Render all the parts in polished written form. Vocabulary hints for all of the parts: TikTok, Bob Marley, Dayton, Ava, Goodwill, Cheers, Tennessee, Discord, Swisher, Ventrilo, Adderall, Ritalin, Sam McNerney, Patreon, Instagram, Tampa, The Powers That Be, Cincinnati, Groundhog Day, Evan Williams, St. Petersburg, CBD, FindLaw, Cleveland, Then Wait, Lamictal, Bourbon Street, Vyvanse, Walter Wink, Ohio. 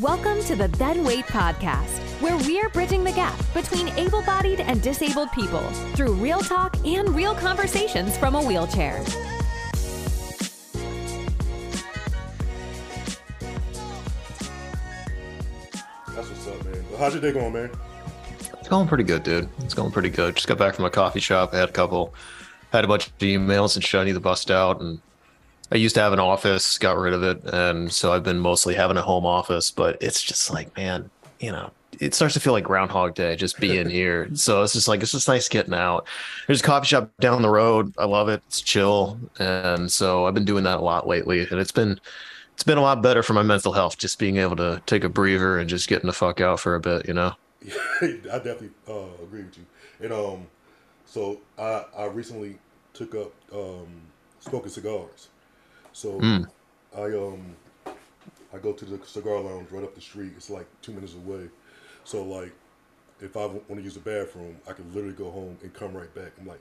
Welcome to the Then Wait podcast, where we're bridging the gap between able-bodied and disabled people through real talk and real conversations from a wheelchair. That's what's up, man. Well, how's your day going, man? It's going pretty good, dude. It's going pretty good. Just got back from a coffee shop. I had a bunch of emails and shit I need to bust out, and I used to have an office, got rid of it, and so I've been mostly having a home office, but it's just like, man, you know, it starts to feel like Groundhog Day just being here. So it's just like, it's just nice getting out. There's a coffee shop down the road. I love it. It's chill. And so I've been doing that a lot lately, and it's been a lot better for my mental health, just being able to take a breather and just getting the fuck out for a bit, you know? Yeah, I definitely agree with you. And so I recently took up smoking cigars. So I go to the cigar lounge right up the street. It's like 2 minutes away. So like, if I want to use the bathroom, I can literally go home and come right back. I'm like,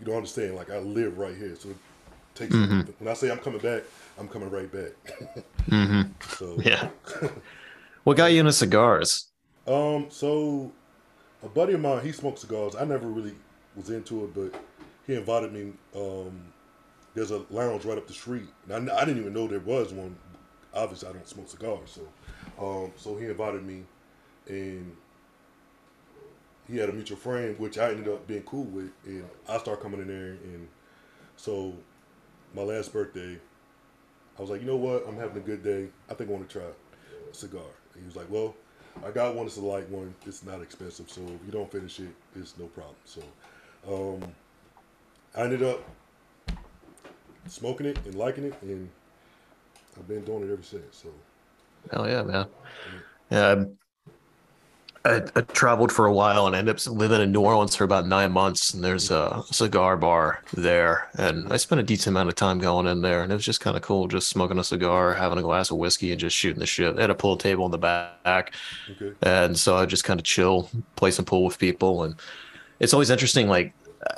you don't understand. Like, I live right here. So it takes when I say I'm coming back, I'm coming right back. So yeah. What got you into cigars? So a buddy of mine, he smoked cigars. I never really was into it, but he invited me. There's a lounge right up the street. And I didn't even know there was one. Obviously, I don't smoke cigars. So he invited me, and he had a mutual friend, which I ended up being cool with. And I started coming in there. And so my last birthday, I was like, you know what? I'm having a good day. I think I want to try a cigar. And he was like, well, I got one. It's a light one. It's not expensive. So if you don't finish it, it's no problem. So I ended up smoking it and liking it, and I've been doing it ever since. So hell yeah, man. Yeah, I traveled for a while and ended up living in New Orleans for about 9 months, and there's a cigar bar there, and I spent a decent amount of time going in there, and it was just kind of cool, just smoking a cigar, having a glass of whiskey, and just shooting the shit. They had a pool table in the back, and so I just kind of chill, play some pool with people. And it's always interesting, like,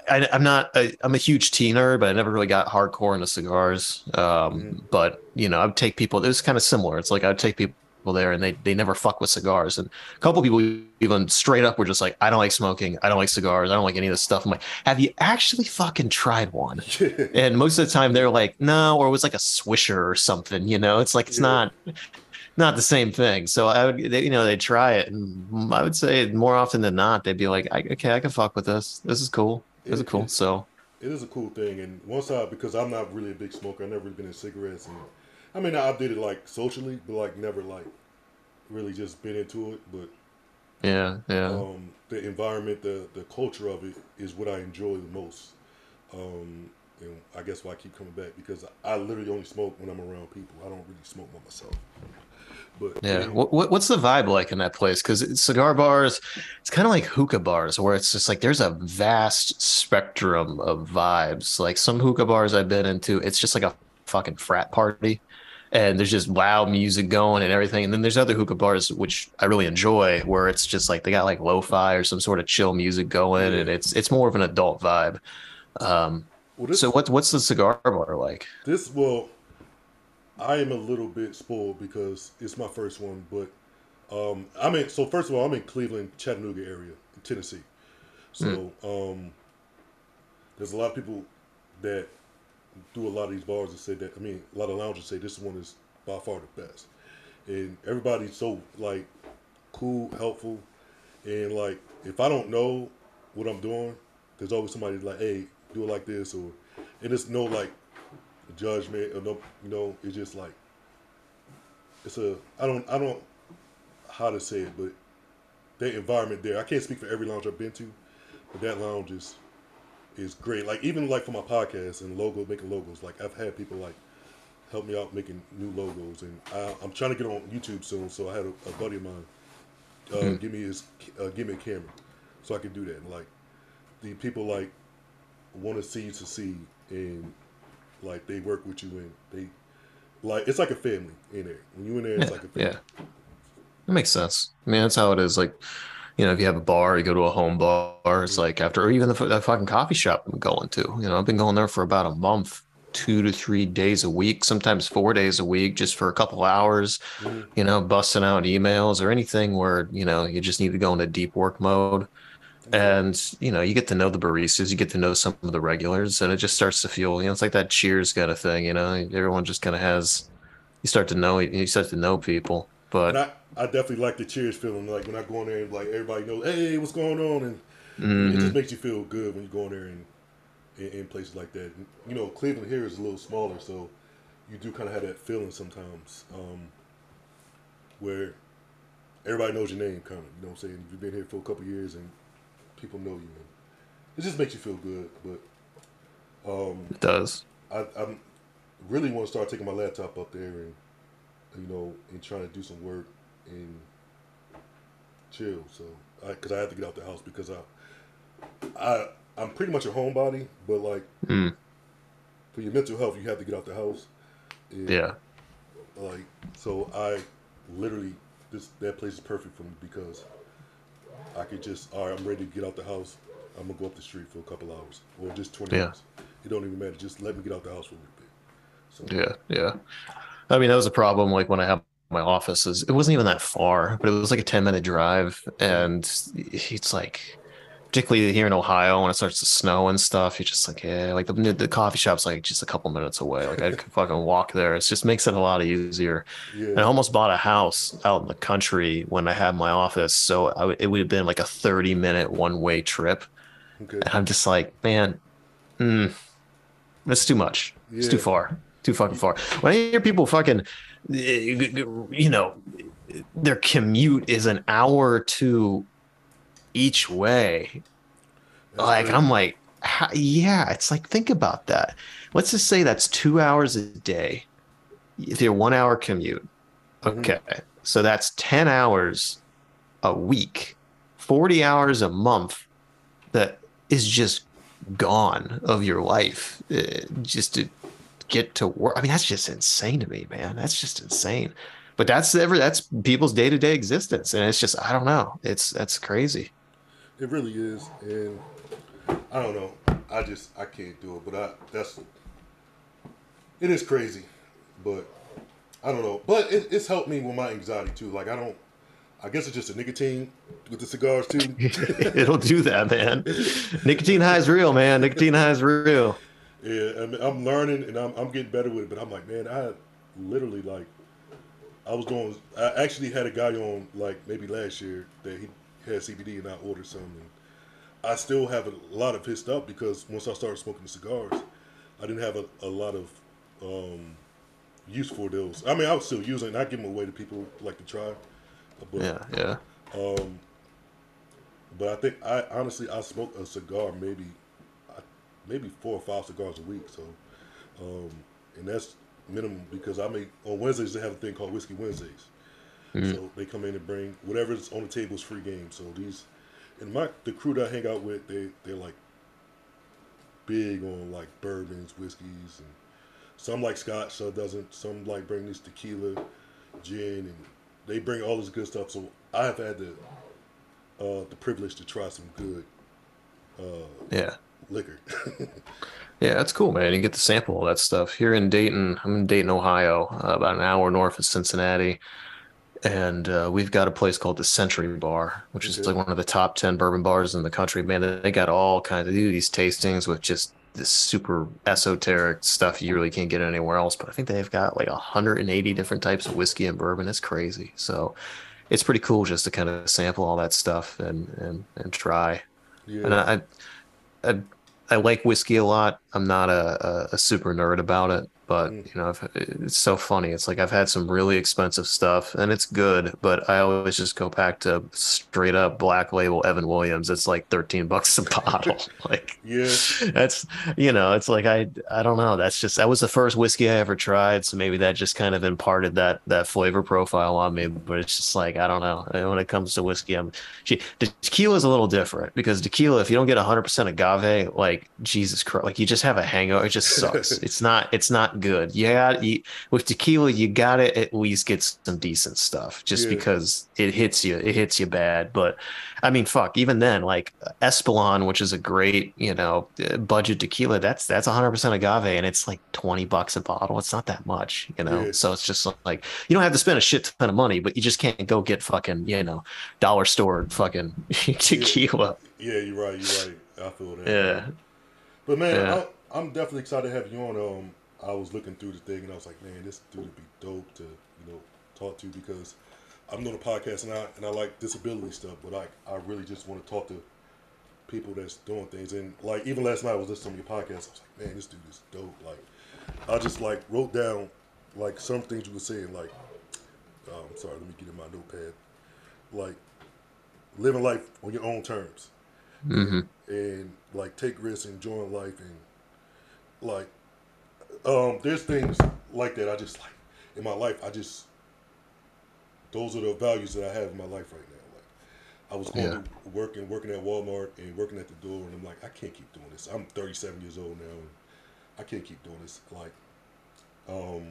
I'm a huge tea nerd, but I never really got hardcore into cigars. But you know, I would take people. It was kind of similar. It's like I would take people there, and they never fuck with cigars. And a couple people even straight up were just like, I don't like smoking, I don't like cigars, I don't like any of this stuff. I'm like, have you actually fucking tried one? And most of the time they're like, no, or it was like a Swisher or something. You know, it's like it's not the same thing. So I would, you know, they try it, and I would say more often than not, they'd be like, okay, I can fuck with this. This is cool. It's cool. So it is a cool thing. And once because I'm not really a big smoker, I've never really been in cigarettes. And I mean, I did it like socially, but like never like really just been into it. But yeah. The environment, the culture of it is what I enjoy the most. And I guess why I keep coming back, because I literally only smoke when I'm around people. I don't really smoke by myself. But yeah, what's the vibe like in that place? Because cigar bars, it's kind of like hookah bars, where it's just like there's a vast spectrum of vibes. Like some hookah bars I've been into, it's just like a fucking frat party, and there's just loud music going and everything. And then there's other hookah bars, which I really enjoy, where it's just like they got like lo-fi or some sort of chill music going, and it's more of an adult vibe. So what's the cigar bar like? I am a little bit spoiled because it's my first one, but so first of all, I'm in Cleveland, Chattanooga area, Tennessee. So there's a lot of people that do a lot of these bars and say that, I mean, a lot of loungers say this one is by far the best. And everybody's so, like, cool, helpful. And, like, if I don't know what I'm doing, there's always somebody like, hey, do it like this. And it's no, like, judgment or no, you know, it's just like it's a I don't how to say it, but that environment there, I can't speak for every lounge I've been to, but that lounge is great. Like even like for my podcast and making logos, like I've had people like help me out making new logos, and I'm trying to get on YouTube soon. So I had a buddy of mine give me a camera so I could do that. And like the people like want to see you succeed, and like they work with you, and they like it's like a family in there. When you in there, it's like a family. Yeah, that makes sense. I mean, that's how it is. Like, you know, if you have a bar, you go to a home bar. It's like after, or even the fucking coffee shop I'm going to. You know, I've been going there for about a month, 2 to 3 days a week, sometimes 4 days a week, just for a couple hours, you know, busting out emails or anything where, you know, you just need to go into deep work mode. And, you know, you get to know the baristas, you get to know some of the regulars, and it just starts to feel, you know, it's like that Cheers kind of thing, you know, everyone just kind of has, you start to know people. But I definitely like the Cheers feeling, like when I go in there and like everybody knows, hey, what's going on? And it just makes you feel good when you go in there and in places like that. And, you know, Cleveland here is a little smaller, so you do kind of have that feeling sometimes where everybody knows your name kind of, you know what I'm saying? You've been here for a couple of years and people know you, and it just makes you feel good. But it does. I really want to start taking my laptop up there and, you know, and trying to do some work and chill. So, because I have to get out the house because I'm pretty much a homebody, but like for your mental health, you have to get out the house. And, yeah. Like, so I literally, that place is perfect for me because I could just, all right, I'm ready to get out the house. I'm gonna go up the street for a couple hours or just 20 minutes. It don't even matter. Just let me get out the house for a little bit. So, yeah. I mean, that was a problem. Like when I have my office, it wasn't even that far, but it was like a 10-minute drive, and it's like, particularly here in Ohio, when it starts to snow and stuff, you're just like, yeah, like the coffee shop's like just a couple minutes away. Like I could fucking walk there. It just makes it a lot easier. Yeah. And I almost bought a house out in the country when I had my office, so it would have been like a 30-minute one-way trip. Okay. And I'm just like, man, that's too much. Yeah. It's too far. Too fucking far. When I hear people fucking, you know, their commute is an hour to each way, like I'm like, yeah, it's like, think about that. Let's just say that's 2 hours a day if you're 1 hour commute. Okay, so that's 10 hours a week, 40 hours a month that is just gone of your life just to get to work. I mean, that's just insane to me, man. That's just insane. But that's people's day-to-day existence, and it's just, I don't know, that's crazy. It really is, and I don't know. I can't do it, but it is crazy, but I don't know. But it's helped me with my anxiety too. Like I guess it's just the nicotine with the cigars too. It'll do that, man. Nicotine high is real, man. Nicotine high is real. Yeah, I mean, I'm learning and I'm getting better with it. But I'm like, man, I literally like. I actually had a guy on like maybe last year that he had CBD and I ordered some. And I still have a lot of his stuff because once I started smoking the cigars, I didn't have a lot of use for those. I mean, I was still using it and I give them away to people like to try. But, yeah. But I think I smoke a cigar maybe 4 or 5 cigars a week. So, and that's minimum because on Wednesdays they have a thing called Whiskey Wednesdays, so they come in and bring whatever's on the table is free game. So the crew that I hang out with, they're like big on like bourbons, whiskeys, and some like scotch, some like bring this tequila, gin, and they bring all this good stuff. So I've had the privilege to try some good liquor. Yeah, that's cool, man. You get to sample all that stuff. Here in Dayton, I'm in Dayton, Ohio, about an hour north of Cincinnati. And we've got a place called the Century Bar, which is like one of the top 10 bourbon bars in the country. Man, they got all kinds of these tastings with just this super esoteric stuff you really can't get anywhere else. But I think they've got like 180 different types of whiskey and bourbon. It's crazy. So it's pretty cool just to kind of sample all that stuff and try. Yeah. And I like whiskey a lot. I'm not a super nerd about it, but you know, it's so funny. It's like I've had some really expensive stuff, and it's good, but I always just go back to straight up black label Evan Williams. It's like $13 a bottle. Like, yeah, that's, you know, it's like I don't know. That's just, that was the first whiskey I ever tried, so maybe that just kind of imparted that flavor profile on me. But it's just like, I don't know. When it comes to whiskey, tequila is a little different because tequila, if you don't get 100% agave, like Jesus Christ, like you just just have a hangover. It just sucks. It's not good. Yeah. With tequila, you got to at least get some decent stuff just because it hits you bad. But I mean, fuck, even then, like Espolòn, which is a great, budget tequila, that's 100% agave. And it's like $20 a bottle. It's not that much, Yeah. So it's just like, you don't have to spend a shit ton of money, but you just can't go get fucking, dollar store fucking tequila. Yeah, you're right. I feel that. Yeah. But man, yeah. I'm definitely excited to have you on. I was looking through the thing and I was like, man, this dude would be dope to talk to, because I'm doing a podcast and I like disability stuff, but I really just want to talk to people that's doing things. And like even last night I was listening to your podcast. I was like, man, this dude is dope. Like I just like wrote down like some things you were saying. Like, sorry, let me get in my notepad. Like living life on your own terms. Mm-hmm. And like take risks, enjoying life, and like there's things like that. I just like in my life. Those are the values that I have in my life right now. Like I was going to work and working at Walmart and working at the door, and I'm like, I can't keep doing this. I'm 37 years old now, and I can't keep doing this. Like,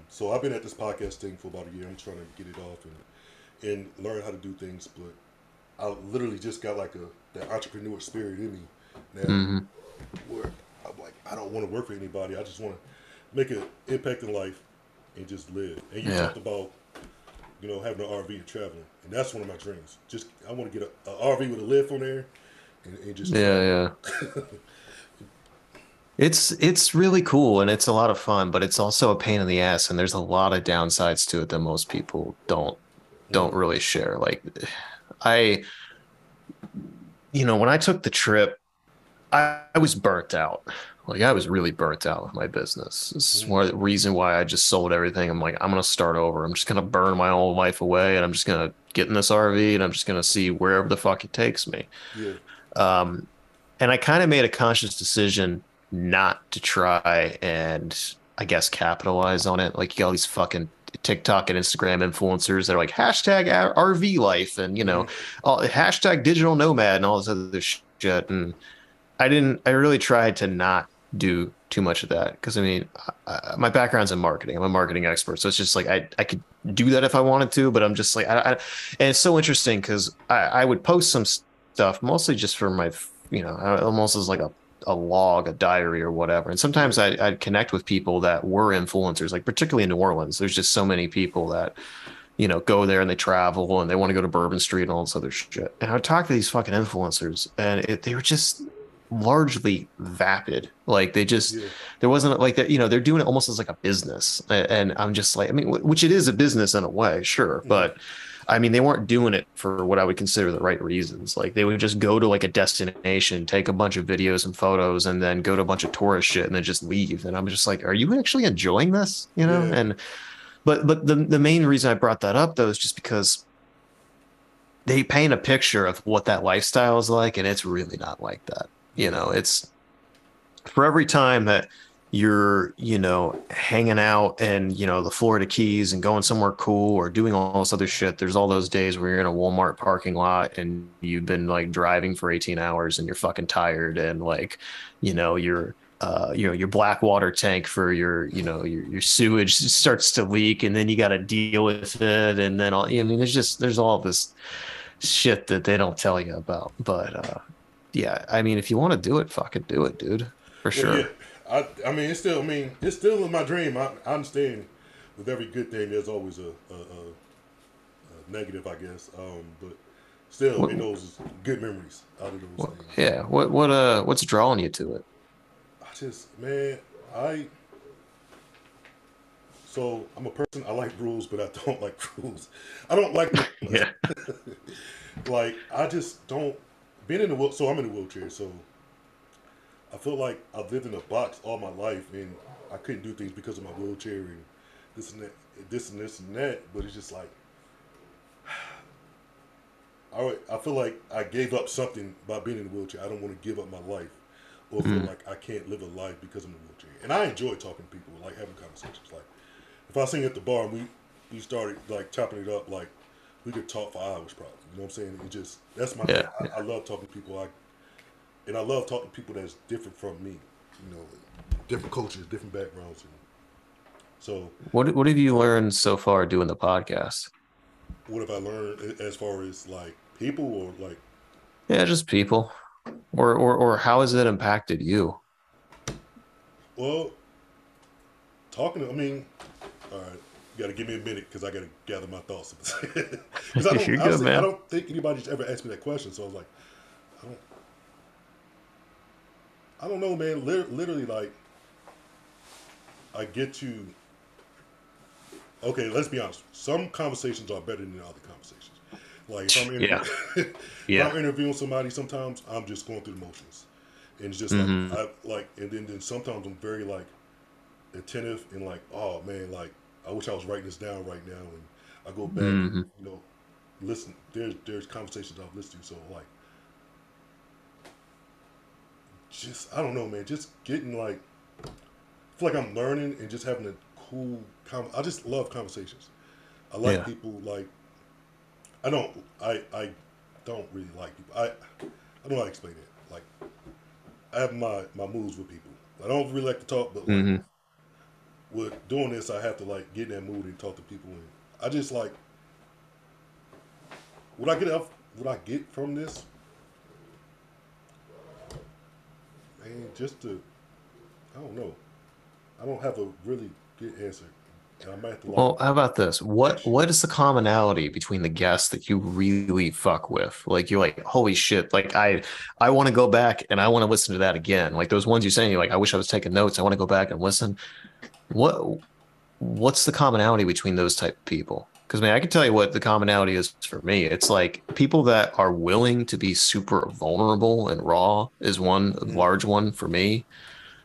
so I've been at this podcast thing for about a year. I'm trying to get it off and learn how to do things, but I literally just got like that entrepreneur spirit in me now, where I'm like, I don't want to work for anybody. I just want to make an impact in life and just live. And you talked about, having an RV and traveling, and that's one of my dreams. Just I want to get an RV with a lift on there, and just travel. It's really cool and it's a lot of fun, but it's also a pain in the ass, and there's a lot of downsides to it that most people don't really share. Like when I took the trip, I was burnt out. Like I was really burnt out with my business. This is one of the reason why I just sold everything. I'm like, I'm going to start over. I'm just going to burn my whole life away, and I'm just going to get in this RV and I'm just going to see wherever the fuck it takes me. Yeah. And I kind of made a conscious decision not to try and I guess capitalize on it. Like you got all these fucking TikTok and Instagram influencers that are like hashtag RV life and hashtag digital nomad and all this other shit, and I really tried to not do too much of that, because I mean my background's in marketing. I'm a marketing expert, so it's just like I could do that if I wanted to, but I'm just like I and it's so interesting because I would post some stuff mostly just for my almost as like a log, a diary or whatever. And sometimes I'd connect with people that were influencers, like particularly in New Orleans. There's just so many people that, go there and they travel and they want to go to Bourbon Street and all this other shit. And I would talk to these fucking influencers and they were just largely vapid. Like they just, there wasn't like that, they're doing it almost as like a business. And I'm just like, I mean, which it is a business in a way, sure. But I mean, they weren't doing it for what I would consider the right reasons. Like they would just go to like a destination, take a bunch of videos and photos, and then go to a bunch of tourist shit and then just leave. And I'm just like, are you actually enjoying this? Yeah. And but the main reason I brought that up though is just because they paint a picture of what that lifestyle is like, and it's really not like that. It's for every time that you're hanging out in the Florida Keys and going somewhere cool or doing all this other shit, there's all those days where you're in a Walmart parking lot and you've been like driving for 18 hours and you're fucking tired, and like your black water tank for your sewage starts to leak, and then you got to deal with it, and then there's all this shit that they don't tell you about. But I mean, if you want to do it, fucking do it, dude, for sure. Yeah. I mean, it's still in my dream. I understand with every good thing, there's always a negative, I guess. But still, those good memories out of those things. Yeah. What's drawing you to it? So I'm a person, I like rules, but I don't like rules. I don't like rules. Yeah. Like, I just don't, so I'm in a wheelchair, so I feel like I've lived in a box all my life, and I couldn't do things because of my wheelchair and this and that. But it's just like, I feel like I gave up something by being in a wheelchair. I don't want to give up my life or feel like I can't live a life because I'm in a wheelchair. And I enjoy talking to people, like having conversations. Like if I sing at the bar and we started like chopping it up, like we could talk for hours probably. You know what I'm saying? It just, that's my thing. I love talking to people. And I love talking to people that's different from me. you know, different cultures, different backgrounds. So what have you learned so far doing the podcast? What have I learned as far as like people or like? Yeah, just people. Or how has it impacted you? Well, talking to, I mean, all right, you got to give me a minute because I got to gather my thoughts. Because I don't think anybody's ever asked me that question. So I was like, I don't know, man. Literally, like, I get to, okay, let's be honest. Some conversations are better than other conversations. Like, if I'm I'm interviewing somebody, sometimes I'm just going through the motions. And it's just mm-hmm. and then sometimes I'm very, like, attentive and like, oh, man, like, I wish I was writing this down right now. And I go back mm-hmm. and, you know, listen. There's conversations I've listened to. So, like, just, I don't know, man. Just getting, like, I feel like I'm learning and just having a cool, I just love conversations. I like people, like, I don't really like people. I don't know how to explain it. Like, I have my moves with people. I don't really like to talk, but like, mm-hmm. with doing this, I have to like get in that mood and talk to people. And I just like what I get from this, man. I don't know. I don't have a really good answer. Well, how about this? What is the commonality between the guests that you really fuck with? Like, you're like, holy shit. Like, I want to go back and I want to listen to that again. Like those ones you're saying, you're like, I wish I was taking notes. I want to go back and listen. What's the commonality between those type of people? Because, man, I can tell you what the commonality is for me. It's like people that are willing to be super vulnerable and raw is one large one for me.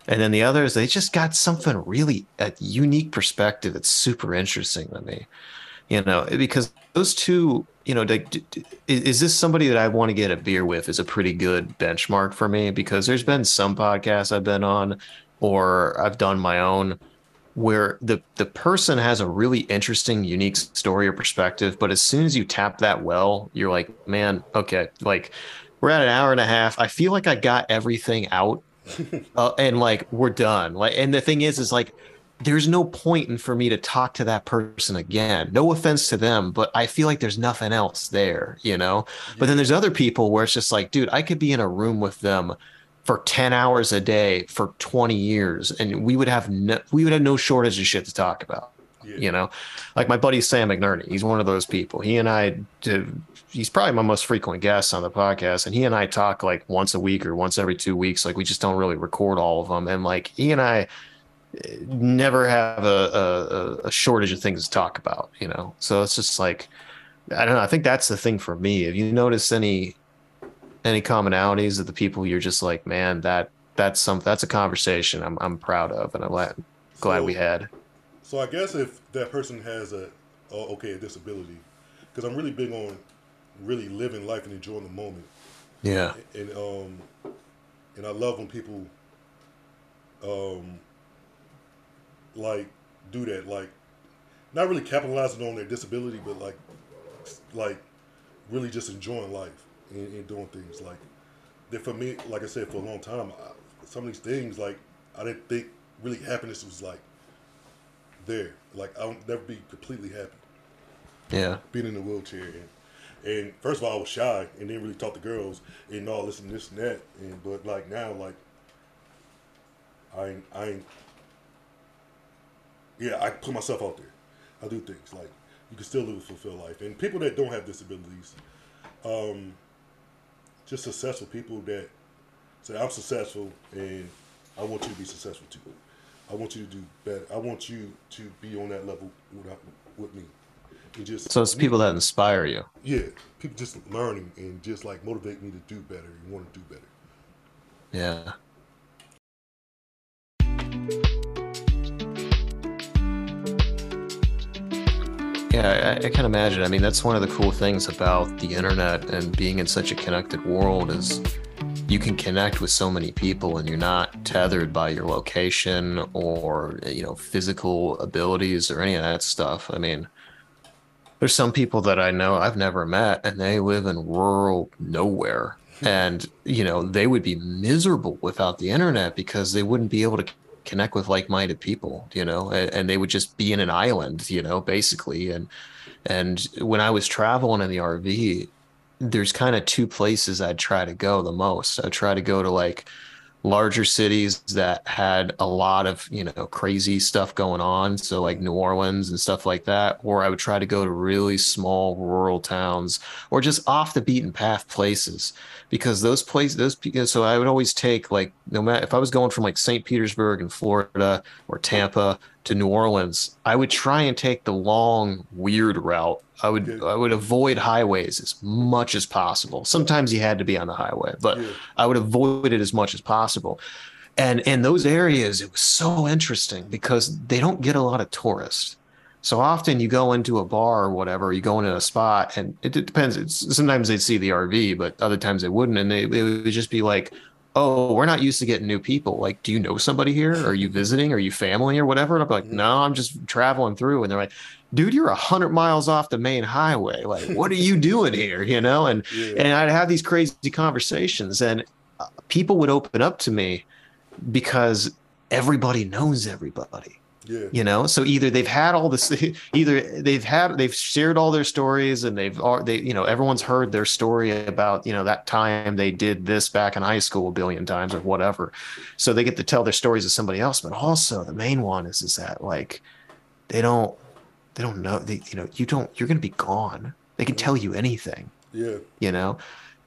And then the others, they just got something really, a unique perspective that's super interesting to me, you know, because those two, you know, is this somebody that I want to get a beer with is a pretty good benchmark for me, because there's been some podcasts I've been on or I've done my own where the person has a really interesting, unique story or perspective. But as soon as you tap that well, you're like, man, okay, like we're at an hour and a half. I feel like I got everything out. And like we're done. Like, and the thing is like there's no point in for me to talk to that person again. No offense to them, but I feel like there's nothing else there, you know. Yeah. But then there's other people where it's just like, dude, I could be in a room with them for 10 hours a day for 20 years, and we would have no shortage of shit to talk about. Yeah. You know, like my buddy Sam McNerney, he's one of those people. He and I did. He's probably my most frequent guest on the podcast, and he and I talk like once a week or once every 2 weeks. Like we just don't really record all of them, and like he and I never have a shortage of things to talk about, you know. So it's just like, I don't know. I think that's the thing for me. Have you noticed any commonalities of the people you're just like, man, that's a conversation I'm proud of, and I'm glad we had. So I guess if that person has a disability, because I'm really big on really living life and enjoying the moment. Yeah. And I love when people like do that, like not really capitalizing on their disability, but like really just enjoying life and doing things like that. For me, like I said, for a long time, some of these things like I didn't think really happiness was like there. Like I'll never be completely happy. Yeah. Being in a wheelchair and first of all, I was shy and didn't really talk to girls and all this and this and that. And but like now, like I put myself out there. I do things like you can still live a fulfilled life. And people that don't have disabilities, just successful people that say I'm successful and I want you to be successful too. I want you to do better. I want you to be on that level with me. So it's people that inspire you. Yeah, people just learning and just like motivate me to do better and want to do better. Yeah. Yeah, I can imagine. I mean, that's one of the cool things about the internet and being in such a connected world is you can connect with so many people and you're not tethered by your location or, you know, physical abilities or any of that stuff. I mean, there's some people that I know I've never met and they live in rural nowhere And, you know, they would be miserable without the internet because they wouldn't be able to connect with like-minded people, you know, and they would just be in an island, you know, basically. And when I was traveling in the RV, there's kind of two places I'd try to go the most. I'd try to go to like larger cities that had a lot of, you know, crazy stuff going on. So like New Orleans and stuff like that. Or I would try to go to really small rural towns or just off the beaten path places, because those places, so I would always take like, no matter if I was going from like St. Petersburg in Florida or Tampa to New Orleans, I would try and take the long, weird route. I would avoid highways as much as possible. Sometimes you had to be on the highway, but yeah. I would avoid it as much as possible. And in those areas, it was so interesting because they don't get a lot of tourists. So often you go into a bar or whatever, you go into a spot, and it depends. Sometimes they'd see the RV, but other times they wouldn't. And it would just be like, oh, we're not used to getting new people. Like, do you know somebody here? Are you visiting? Are you family or whatever? And I'm like, no, I'm just traveling through. And they're like, dude, you're 100 miles off the main highway. Like, what are you doing here? You know? And, yeah. And I'd have these crazy conversations, and people would open up to me because everybody knows everybody. Yeah. You know, so either they've had all this, they've shared all their stories, and they, you know, everyone's heard their story about, you know, that time they did this back in high school a billion times or whatever. So they get to tell their stories to somebody else. But also the main one is that like, they don't know, you know, you're going to be gone. They can tell you anything, yeah, you know,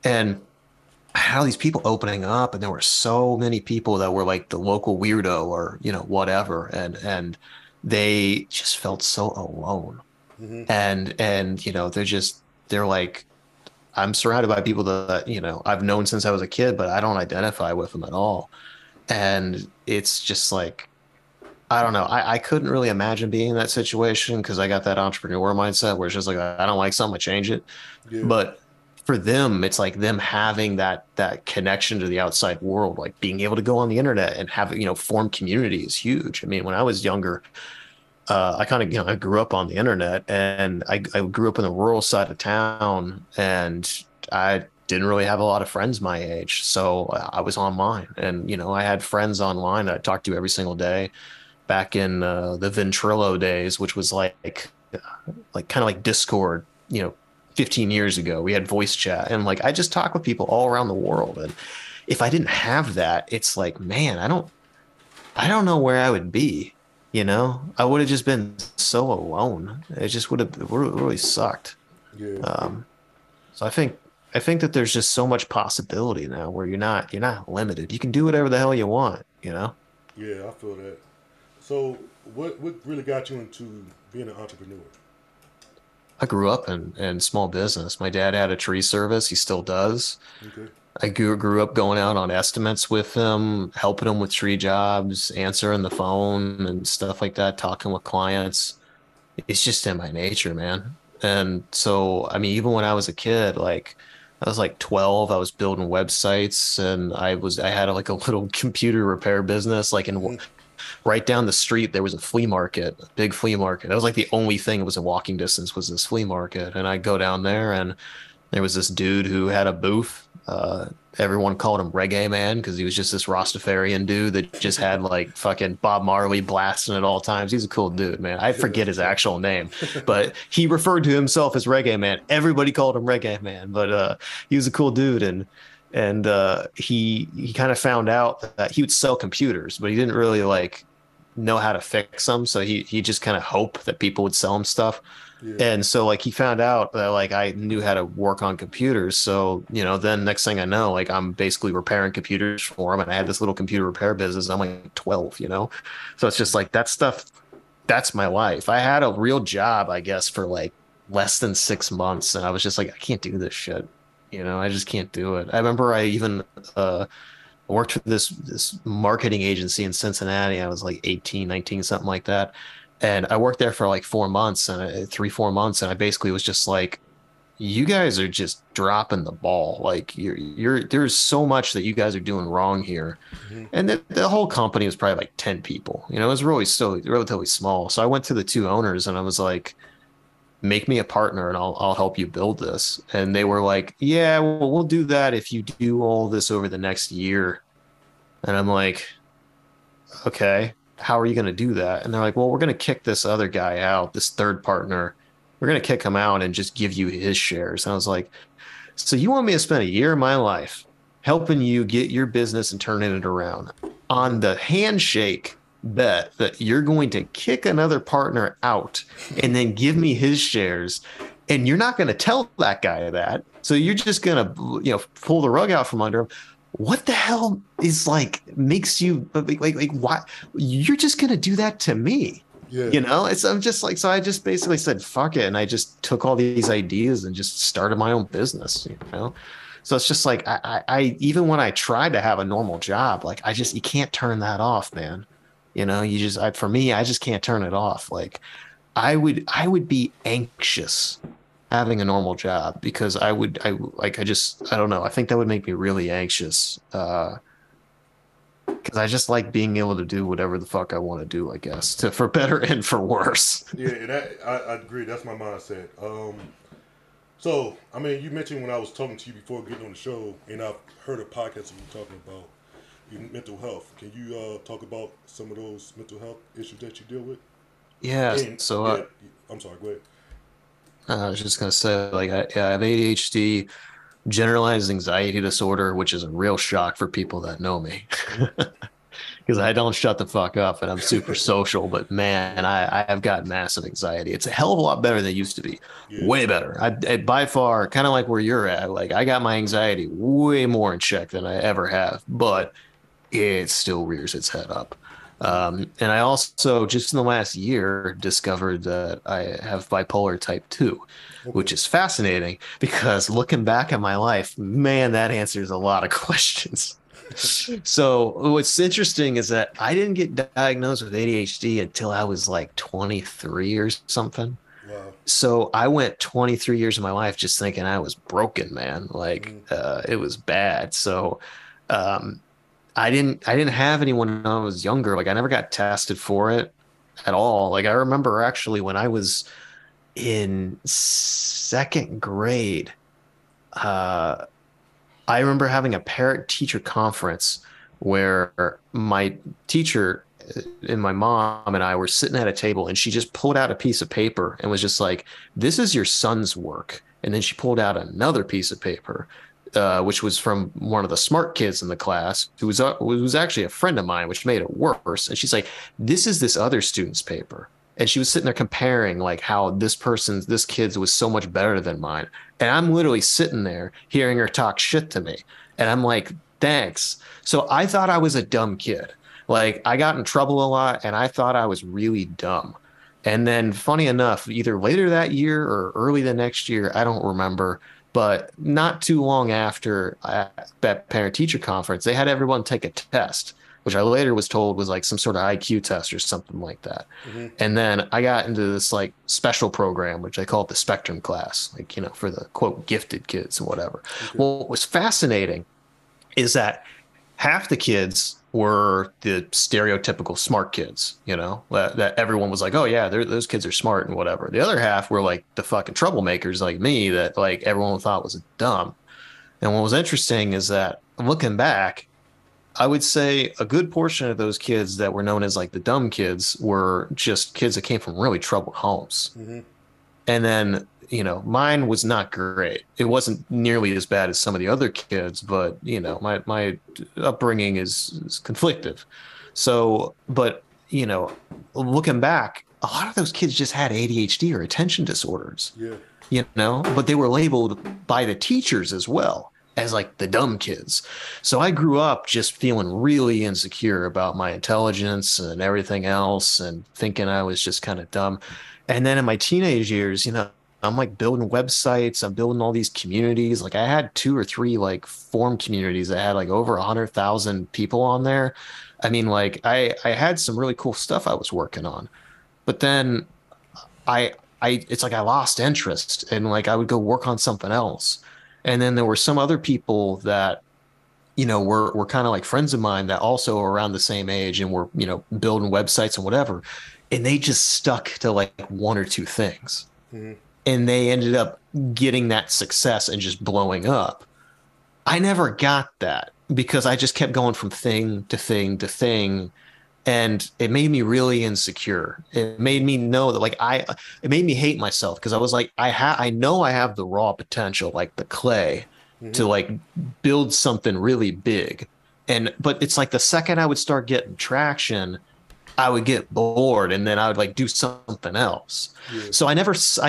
and how these people opening up, and there were so many people that were like the local weirdo or, you know, whatever. And they just felt so alone. Mm-hmm. And, you know, they're like, I'm surrounded by people that, you know, I've known since I was a kid, but I don't identify with them at all. And it's just like, I don't know. I couldn't really imagine being in that situation because I got that entrepreneur mindset where it's just like, I don't like something, I change it. Yeah. But for them, it's like them having that connection to the outside world, like being able to go on the internet and have, you know, form community is huge. I mean, when I was younger, I kind of, you know, I grew up on the internet, and I grew up in the rural side of town, and I didn't really have a lot of friends my age. So I was online, and, you know, I had friends online that I talked to every single day back in the Ventrilo days, which was like kind of like Discord, you know, 15 years ago. We had voice chat, and like I just talk with people all around the world. And if I didn't have that, it's like, man, I don't know where I would be, you know. I would have just been so alone. It just would have really sucked. Yeah. So I think that there's just so much possibility now where you're not limited. You can do whatever the hell you want, you know. Yeah, I feel that. So what really got you into being an entrepreneur? I grew up in small business. My dad had a tree service. He still does. Okay. I grew up going out on estimates with him, helping him with tree jobs, answering the phone and stuff like that, talking with clients. It's just in my nature, man. And so, I mean, even when I was a kid, like I was like 12, I was building websites, and I had like a little computer repair business, like in right down the street, there was a flea market, a big flea market. That was like the only thing that was in walking distance was this flea market. And I'd go down there, and there was this dude who had a booth. Everyone called him Reggae Man because he was just this Rastafarian dude that just had like fucking Bob Marley blasting at all times. He's a cool dude, man. I forget his actual name, but he referred to himself as Reggae Man. Everybody called him Reggae Man, but he was a cool dude. And he kind of found out that he would sell computers, but he didn't really like know how to fix them. So he just kind of hoped that people would sell him stuff. Yeah. And so like he found out that like I knew how to work on computers. So, you know, then next thing I know, like I'm basically repairing computers for him. And I had this little computer repair business. I'm like 12, you know? So it's just like that stuff. That's my life. I had a real job, I guess, for like less than 6 months. And I was just like, I can't do this shit. You know, I just can't do it. I remember I even worked for this marketing agency in Cincinnati. I was like 18, 19, something like that. And I worked there for like 4 months and 3-4 months. And I basically was just like, you guys are just dropping the ball. Like you're there's so much that you guys are doing wrong here. Mm-hmm. And the whole company was probably like 10 people, you know, it was really still relatively small. So I went to the two owners, and I was like, make me a partner and I'll help you build this. And they were like, yeah, well, we'll do that if you do all this over the next year. And I'm like, okay, how are you going to do that? And they're like, well, we're going to kick this other guy out, this third partner. We're going to kick him out and just give you his shares. And I was like, so you want me to spend a year of my life helping you get your business and turning it around on the handshake bet that you're going to kick another partner out and then give me his shares? And you're not going to tell that guy that. So you're just going to, you know, pull the rug out from under him. What the hell is like makes you like why you're just going to do that to me? Yeah. You know, it's, I'm just like, so I just basically said, fuck it. And I just took all these ideas and just started my own business, you know? So it's just like, I even when I tried to have a normal job, like I just, you can't turn that off, man. You know, you just, for me, I just can't turn it off. Like I would be anxious having a normal job because I don't know. I think that would make me really anxious. 'Cause I just like being able to do whatever the fuck I want to do, I guess, for better and for worse. Yeah, and I agree. That's my mindset. So, I mean, you mentioned when I was talking to you before getting on the show, and I've heard a podcast of you talking about your mental health. Can you talk about some of those mental health issues that you deal with? Yeah. And, so, I'm sorry, go ahead. I was just going to say, like, I have ADHD. Generalized anxiety disorder, which is a real shock for people that know me because I don't shut the fuck up and I'm super social, but man, I've got massive anxiety. It's a hell of a lot better than it used to be. Yeah. Way better. I by far, kind of like where you're at, like I got my anxiety way more in check than I ever have, but it still rears its head up. And I also just in the last year discovered that I have bipolar type 2, which is fascinating because looking back at my life, man, that answers a lot of questions. So what's interesting is that I didn't get diagnosed with ADHD until I was like 23 or something. Wow. So I went 23 years of my life just thinking I was broken, man. Like it was bad. So I didn't have anyone when I was younger. Like I never got tested for it at all. Like I remember actually when I was in second grade, I remember having a parent teacher conference where my teacher and my mom and I were sitting at a table and she just pulled out a piece of paper and was just like, this is your son's work. And then she pulled out another piece of paper, which was from one of the smart kids in the class who was actually a friend of mine, which made it worse. And she's like, this is this other student's paper. And she was sitting there comparing like how this kid's was so much better than mine. And I'm literally sitting there hearing her talk shit to me. And I'm like, thanks. So I thought I was a dumb kid. Like I got in trouble a lot and I thought I was really dumb. And then funny enough, either later that year or early the next year, I don't remember, but not too long after that parent-teacher conference, they had everyone take a test, which I later was told was like some sort of IQ test or something like that. Mm-hmm. And then I got into this like special program, which I called the Spectrum class, like, you know, for the quote gifted kids and whatever. Okay. Well, what was fascinating is that half the kids were the stereotypical smart kids, you know, that everyone was like, oh yeah, those kids are smart and whatever. The other half were like the fucking troublemakers like me that like everyone thought was dumb. And what was interesting is that looking back, I would say a good portion of those kids that were known as like the dumb kids were just kids that came from really troubled homes. Mm-hmm. And then, you know, mine was not great. It wasn't nearly as bad as some of the other kids, but, you know, my upbringing is conflictive. So, but, you know, looking back, a lot of those kids just had ADHD or attention disorders, yeah, you know, but they were labeled by the teachers as well as like the dumb kids. So I grew up just feeling really insecure about my intelligence and everything else and thinking I was just kind of dumb. And then in my teenage years, you know, I'm like building websites. I'm building all these communities. Like I had 2 or 3 like forum communities that had like over 100,000 people on there. I mean, like I had some really cool stuff I was working on, but then it's like I lost interest and like I would go work on something else. And then there were some other people that, you know, were kind of like friends of mine that also were around the same age and were, you know, building websites and whatever. And they just stuck to like 1 or 2 things. Mm-hmm. and they ended up getting that success and just blowing up. I never got that because I just kept going from thing to thing to thing. And it made me really insecure. It made me know that, like, it made me hate myself because I was like, I know I have the raw potential, like the clay, mm-hmm. to like build something really big. But it's like the second I would start getting traction, I would get bored and then I would like do something else. Mm-hmm. So I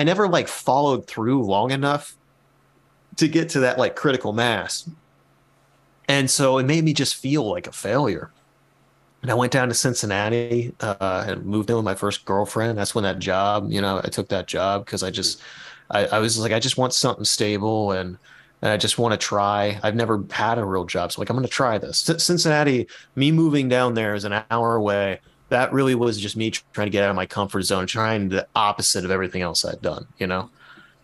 never like followed through long enough to get to that like critical mass. And so it made me just feel like a failure. And I went down to Cincinnati and moved in with my first girlfriend. That's when that job, you know, I took that job because I was like, I just want something stable and I just want to try. I've never had a real job. So like, I'm going to try this. Cincinnati, me moving down there is an hour away. That really was just me trying to get out of my comfort zone, trying the opposite of everything else I'd done, you know?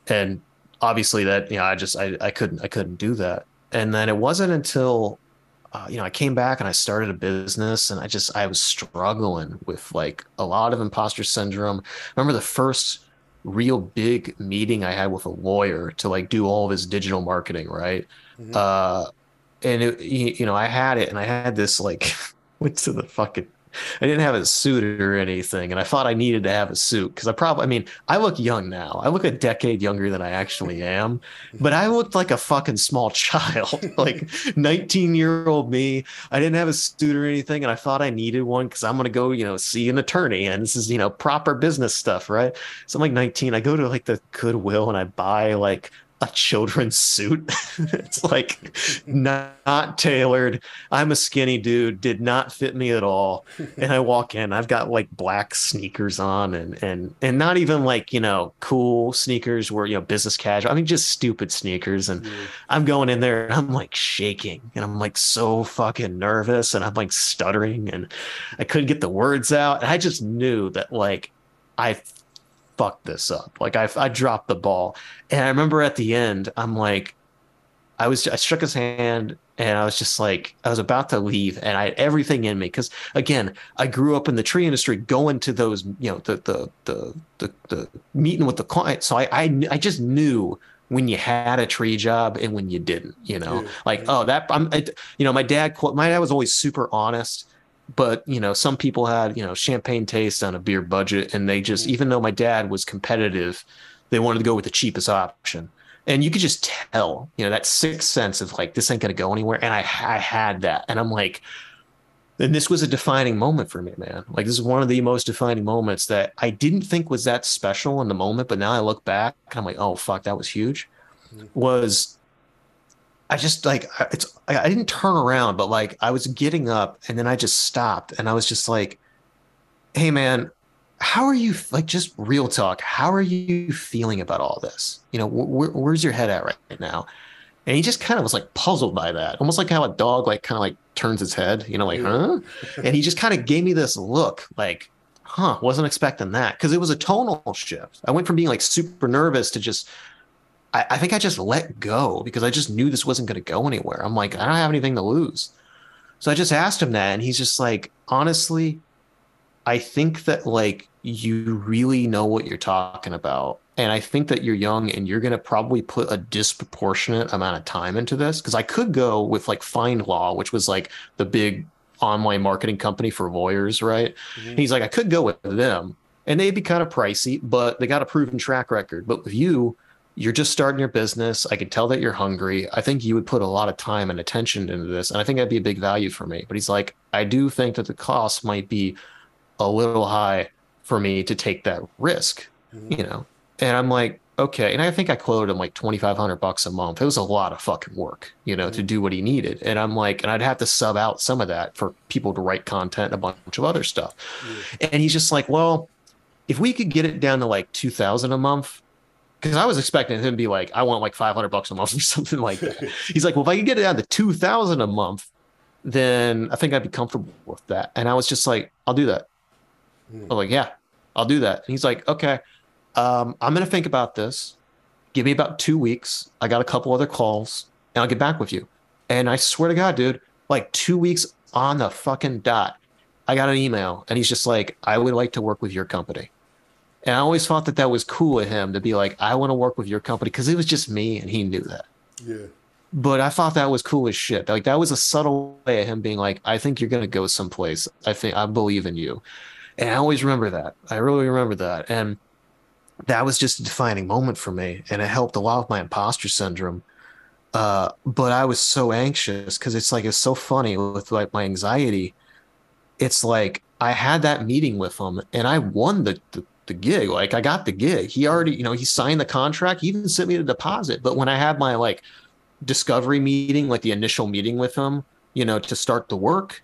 And obviously that, you know, I couldn't do that. And then it wasn't until you know, I came back and I started a business, and I was struggling with like a lot of imposter syndrome. I remember the first real big meeting I had with a lawyer to like do all of his digital marketing, right? Mm-hmm. I had it, and I had this like I didn't have a suit or anything, and I thought I needed to have a suit because I look young now. I look a decade younger than I actually am, but I looked like a fucking small child, like 19-year-old me. I didn't have a suit or anything, and I thought I needed one because I'm going to go, you know, see an attorney, and this is, you know, proper business stuff, right? So I'm like 19. I go to like the Goodwill, and I buy like a children's suit. It's like not tailored. I'm a skinny dude, did not fit me at all. And I walk in, I've got like black sneakers on and not even like, you know, cool sneakers where, you know, business casual. I mean, just stupid sneakers. And I'm going in there and I'm like shaking and I'm like so fucking nervous and I'm like stuttering and I couldn't get the words out. And I just knew that like I fuck this up. Like I dropped the ball. And I remember at the end, I'm like, I shook his hand and I was just like, I was about to leave and I had everything in me. Cause again, I grew up in the tree industry going to those, you know, the meeting with the client. So I just knew when you had a tree job and when you didn't, you know, like, oh, my dad was always super honest. But, you know, some people had, you know, champagne taste on a beer budget. And they just, even though my dad was competitive, they wanted to go with the cheapest option. And you could just tell, you know, that sixth sense of like, this ain't going to go anywhere. And I had that. And I'm like, and this was a defining moment for me, man. Like, this is one of the most defining moments that I didn't think was that special in the moment. But now I look back and I'm like, oh, fuck, that was huge. I didn't turn around, but like I was getting up and then I just stopped and I was just like, hey man, how are you, like, just real talk, how are you feeling about all this? You know, where's your head at right now? And he just kind of was like puzzled by that, almost like how a dog like kind of like turns its head, you know, like, huh? And he just kind of gave me this look like, huh, wasn't expecting that, because it was a tonal shift. I went from being like super nervous to just, I think I just let go because I just knew this wasn't going to go anywhere. I'm like, I don't have anything to lose. So I just asked him that. And he's just like, honestly, I think that like, you really know what you're talking about. And I think that you're young and you're going to probably put a disproportionate amount of time into this. Cause I could go with like FindLaw, which was like the big online marketing company for lawyers. Right. Mm-hmm. And he's like, I could go with them and they'd be kind of pricey, but they got a proven track record. But with you, you're just starting your business. I could tell that you're hungry. I think you would put a lot of time and attention into this. And I think that'd be a big value for me. But he's like, I do think that the cost might be a little high for me to take that risk, mm-hmm. you know? And I'm like, okay. And I think I quoted him like $2,500 a month. It was a lot of fucking work, you know, mm-hmm. to do what he needed. And I'm like, and I'd have to sub out some of that for people to write content and a bunch of other stuff. Mm-hmm. And he's just like, well, if we could get it down to like $2,000 a month, because I was expecting him to be like, I want like $500 a month or something like that. He's like, well, if I can get it down to $2,000 a month, then I think I'd be comfortable with that. And I was just like, I'll do that. I'm like, yeah, I'll do that. And he's like, okay, I'm going to think about this. Give me about 2 weeks. I got a couple other calls and I'll get back with you. And I swear to God, dude, like 2 weeks on the fucking dot, I got an email and he's just like, I would like to work with your company. And I always thought that that was cool of him to be like, I want to work with your company, because it was just me and he knew that. Yeah. But I thought that was cool as shit. Like, that was a subtle way of him being like, I think you're going to go someplace. I believe in you. And I always remember that. I really remember that. And that was just a defining moment for me. And it helped a lot with my imposter syndrome. But I was so anxious because it's like, it's so funny with like my anxiety. It's like, I had that meeting with him and I won the gig. Like, I got the gig. He already, you know, he signed the contract. He even sent me the deposit. But when I had my like discovery meeting, like the initial meeting with him, you know, to start the work,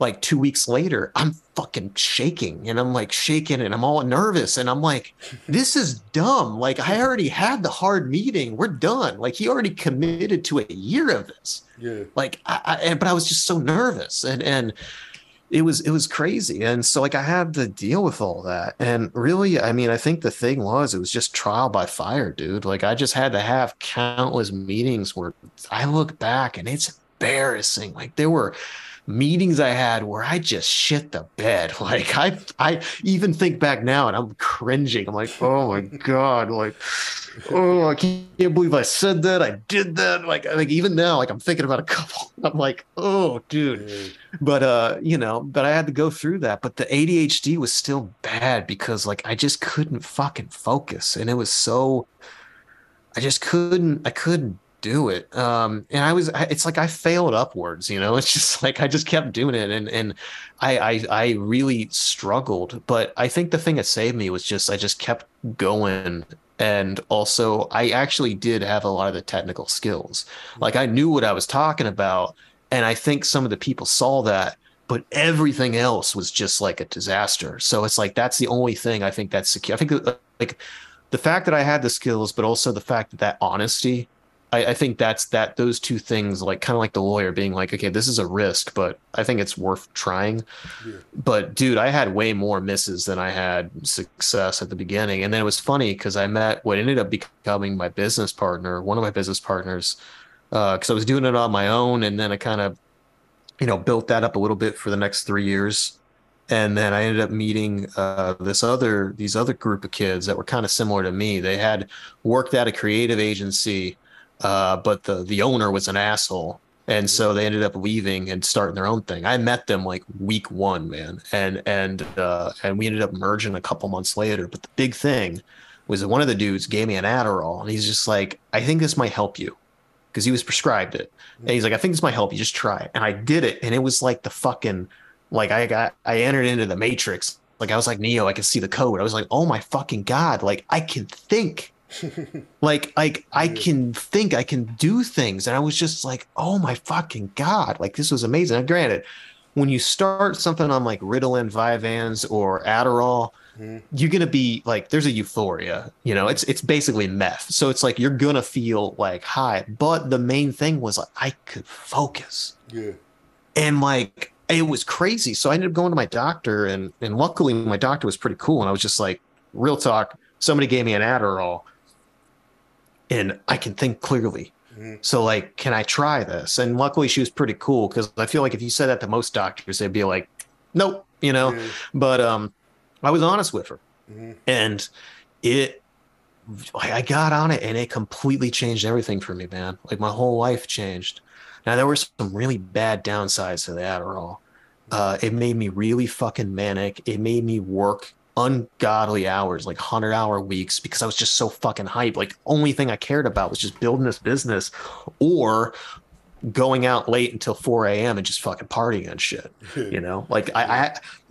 like 2 weeks later, I'm fucking shaking and I'm like shaking and I'm all nervous. And I'm like, this is dumb. Like, I already had the hard meeting. We're done. Like, he already committed to a year of this. Yeah. Like, but I was just so nervous and it was crazy. And so like, I had to deal with all that. And really, I mean, I think the thing was, it was just trial by fire, dude. Like, I just had to have countless meetings where I look back and it's embarrassing. Like, there were meetings I had where I just shit the bed. Like, I even think back now and I'm cringing. I'm like, oh my God, like, oh, I can't believe I said that. I did that. Like even now, like, I'm thinking about a couple. I'm like, oh dude. But you know, but I had to go through that. But the ADHD was still bad because like, I just couldn't fucking focus. And it was so, I couldn't do it. And it's like I failed upwards, you know. It's just like I just kept doing it and I really struggled. But I think the thing that saved me was just I just kept going. And also I actually did have a lot of the technical skills. Like, I knew what I was talking about, and I think some of the people saw that, but everything else was just like a disaster. So it's like, that's the only thing I think that's secure. I think like the fact that I had the skills, but also the fact that honesty, I think that's that those two things, like kind of like the lawyer being like, okay, this is a risk, but I think it's worth trying. Yeah. But dude, I had way more misses than I had success at the beginning. And then it was funny because I met what ended up becoming my business partner, one of my business partners, because I was doing it on my own. And then I kind of, you know, built that up a little bit for the next 3 years. And then I ended up meeting these other group of kids that were kind of similar to me. They had worked at a creative agency, but the owner was an asshole. And so they ended up leaving and starting their own thing. I met them like week one, man. And we ended up merging a couple months later. But the big thing was that one of the dudes gave me an Adderall and he's just like, I think this might help you. Cause he was prescribed it. And he's like, I think this might help you. Just try it. And I did it. And it was like the fucking, like I entered into the Matrix. Like I was like Neo, I could see the code. I was like, oh my fucking God. Like I can think. like I can think, I can do things. And I was just like, oh my fucking God, like this was amazing. And granted, when you start something on like Ritalin, Vyvanse or Adderall, you're gonna be like, there's a euphoria, you know. It's basically meth, so it's like you're gonna feel like high. But the main thing was like, I could focus. Yeah. And like it was crazy. So I ended up going to my doctor, and luckily my doctor was pretty cool, and I was just like, real talk, somebody gave me an Adderall and I can think clearly. Mm-hmm. So like, can I try this? And luckily she was pretty cool, because I feel like if you said that to most doctors, they'd be like, nope, you know. Mm-hmm. But I was honest with her. Mm-hmm. And I got on it and it completely changed everything for me, man. Like my whole life changed. Now there were some really bad downsides to the Adderall. It made me really fucking manic. It made me work ungodly hours, like 100-hour weeks, because I was just so fucking hyped. Like only thing I cared about was just building this business or going out late until 4 a.m. and just fucking partying and shit, you know. Like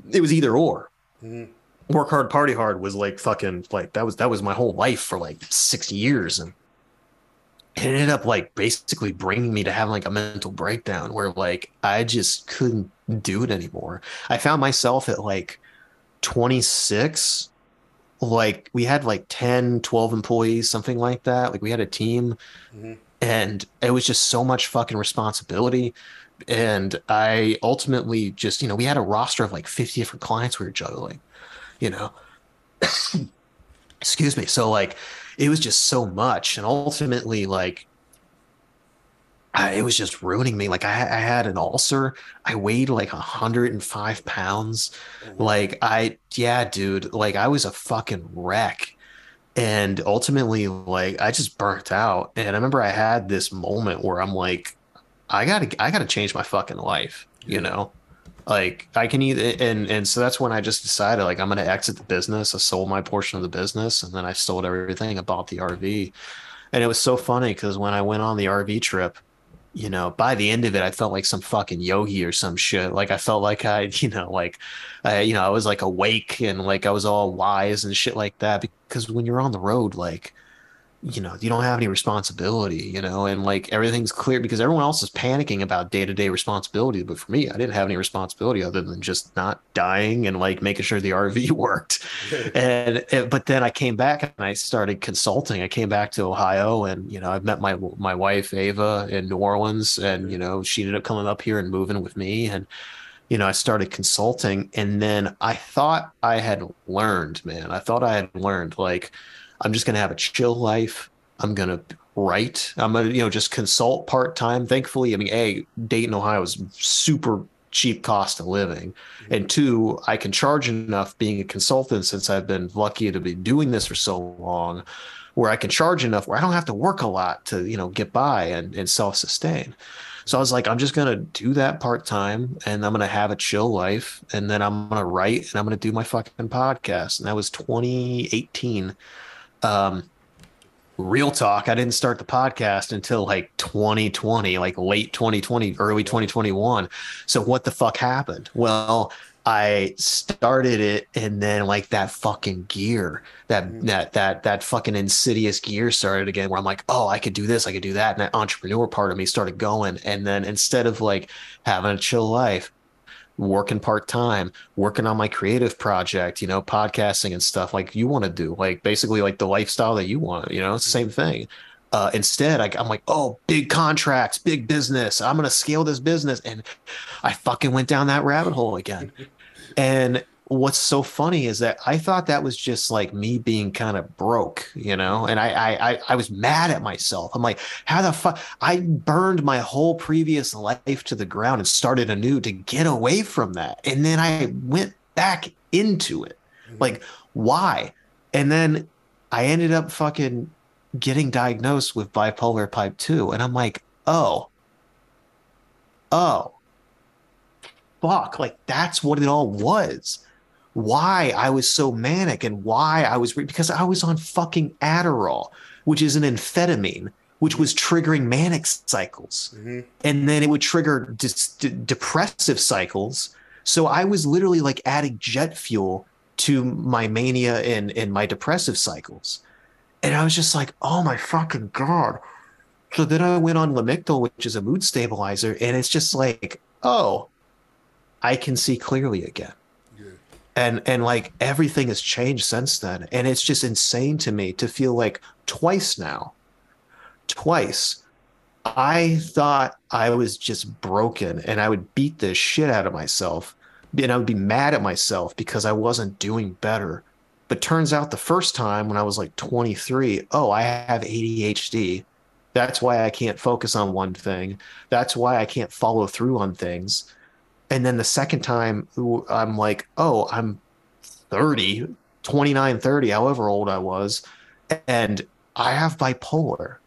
it was either or. Mm-hmm. Work hard, party hard was like fucking like that was my whole life for like 6 years. And it ended up like basically bringing me to having like a mental breakdown where like I just couldn't do it anymore. I found myself at like 26, like we had like 10-12 employees, something like that. Like we had a team. Mm-hmm. And it was just so much fucking responsibility. And I ultimately just, you know, we had a roster of like 50 different clients we were juggling, you know. Excuse me. So like it was just so much. And ultimately, like it was just ruining me. Like I had an ulcer. I weighed like 105 pounds. Like I was a fucking wreck. And ultimately, like, I just burnt out. And I remember I had this moment where I'm like, I gotta change my fucking life, you know? Like I can either, and so that's when I just decided, like, I'm going to exit the business. I sold my portion of the business, and then I sold everything. I bought the RV. And it was so funny because when I went on the RV trip, you know, by the end of it, I felt like some fucking yogi or some shit. Like I felt like I was like awake and like I was all wise and shit like that. Because when you're on the road, like, you know, you don't have any responsibility, you know, and like everything's clear because everyone else is panicking about day-to-day responsibility. But for me, I didn't have any responsibility other than just not dying and like making sure the RV worked. But then I came back and I started consulting. I came back to Ohio and, you know, I've met my wife, Ava, in New Orleans, and, you know, she ended up coming up here and moving with me. And, you know, I started consulting, and then I thought I had learned, man, like, I'm just going to have a chill life. I'm going to write. I'm going to, you know, just consult part-time. Thankfully, I mean, A, Dayton, Ohio is super cheap cost of living. And two, I can charge enough being a consultant, since I've been lucky to be doing this for so long, where I can charge enough where I don't have to work a lot to, you know, get by and self-sustain. So I was like, I'm just going to do that part-time, and I'm going to have a chill life, and then I'm going to write, and I'm going to do my fucking podcast. And that was 2018. Real talk, I didn't start the podcast until like 2020, like late 2020, early 2021. So what the fuck happened? Well, I started it, and then like that fucking gear, that fucking insidious gear started again, where I'm like, oh, I could do this, I could do that. And that entrepreneur part of me started going. And then instead of like having a chill life, working part-time, working on my creative project, you know, podcasting and stuff like you want to do, like basically like the lifestyle that you want, you know, it's the same thing. Instead, I'm like, oh, big contracts, big business, I'm going to scale this business. And I fucking went down that rabbit hole again. And what's so funny is that I thought that was just like me being kind of broke, you know, and I was mad at myself. I'm like, how the fuck? I burned my whole previous life to the ground and started anew to get away from that. And then I went back into it. Like, why? And then I ended up fucking getting diagnosed with bipolar type 2. And I'm like, oh, fuck. Like, that's what it all was. Why I was so manic and why I was because I was on fucking Adderall, which is an amphetamine, which was triggering manic cycles. And then it would trigger depressive cycles. So I was literally like adding jet fuel to my mania and my depressive cycles. And I was just like, oh my fucking God. So then I went on Lamictal, which is a mood stabilizer. And it's just like, oh, I can see clearly again. And like everything has changed since then. And it's just insane to me to feel like twice. I thought I was just broken and I would beat the shit out of myself and I would be mad at myself because I wasn't doing better. But turns out the first time when I was like 23, oh, I have ADHD. That's why I can't focus on one thing. That's why I can't follow through on things. And then the second time I'm like, oh, I'm 30, however old I was, and I have bipolar.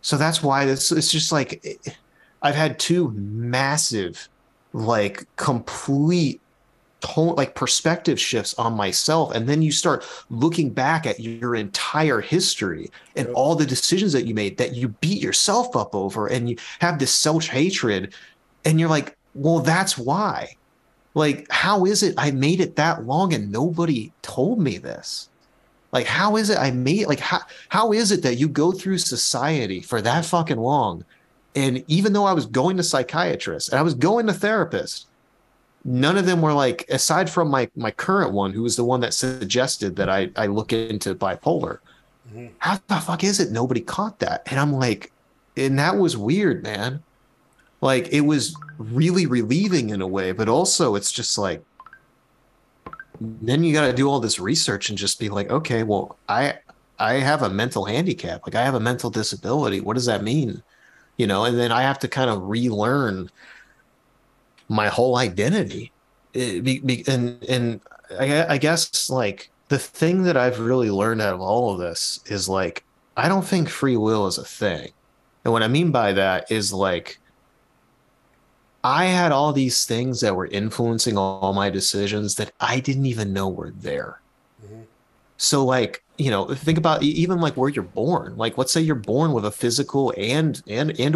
So that's why it's just like, I've had two massive, like complete like perspective shifts on myself. And then you start looking back at your entire history and all the decisions that you made that you beat yourself up over, and you have this self-hatred, and you're like, well, that's why. Like, how is it I made it that long and nobody told me this? Like, how is it I made, like, how is it that you go through society for that fucking long? And even though I was going to psychiatrists and I was going to therapists, none of them were like, aside from my current one, who was the one that suggested that I look into bipolar. How the fuck is it nobody caught that? And I'm like, and that was weird, man. Like, it was really relieving in a way, but also it's just like, then you got to do all this research and just be like, okay, well, I have a mental handicap. Like, I have a mental disability. What does that mean? you know, and then I have to kind of relearn my whole identity. And I guess, like, the thing that I've really learned out of all of this is, like, I don't think free will is a thing. And what I mean by that is, like, I had all these things that were influencing all my decisions that I didn't even know were there. Mm-hmm. So, like, you know, think about even, like, where you're born. Like, let's say you're born with a physical and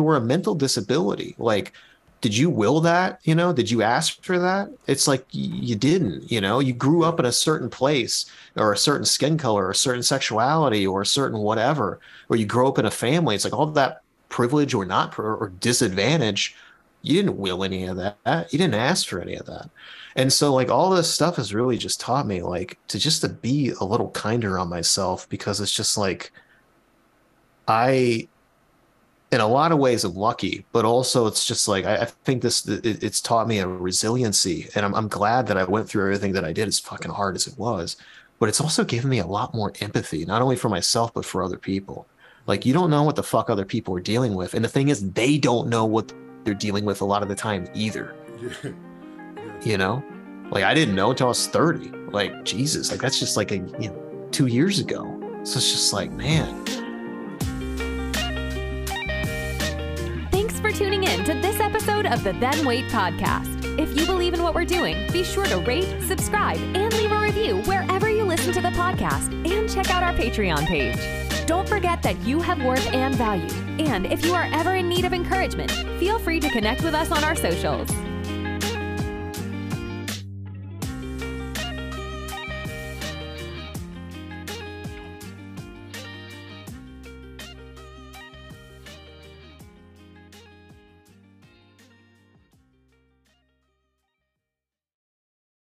or a mental disability. Like, did you will that? You know, did you ask for that? It's like you didn't, you know, you grew up in a certain place or a certain skin color or a certain sexuality or a certain whatever, or you grow up in a family. It's like all that privilege or not or disadvantage. You didn't will any of that. You didn't ask for any of that. And so, like, all this stuff has really just taught me, like, to be a little kinder on myself, because it's just like I, in a lot of ways, I'm lucky, but also it's just like I think it's taught me a resiliency, and I'm glad that I went through everything that I did, as fucking hard as it was. But it's also given me a lot more empathy, not only for myself but for other people. Like, you don't know what the fuck other people are dealing with, and the thing is, they don't know what they're dealing with a lot of the time either. Yeah. You know, like, I didn't know until I was 30. Like, Jesus, like, that's just like a 2 years ago. So it's just like, man. Thanks for tuning in to this episode of the Then Wait podcast. If you believe in what we're doing, be sure to rate, subscribe, and leave a review wherever you listen to the podcast, and check out our Patreon page. Don't forget that you have worth and value. And if you are ever in need of encouragement, feel free to connect with us on our socials.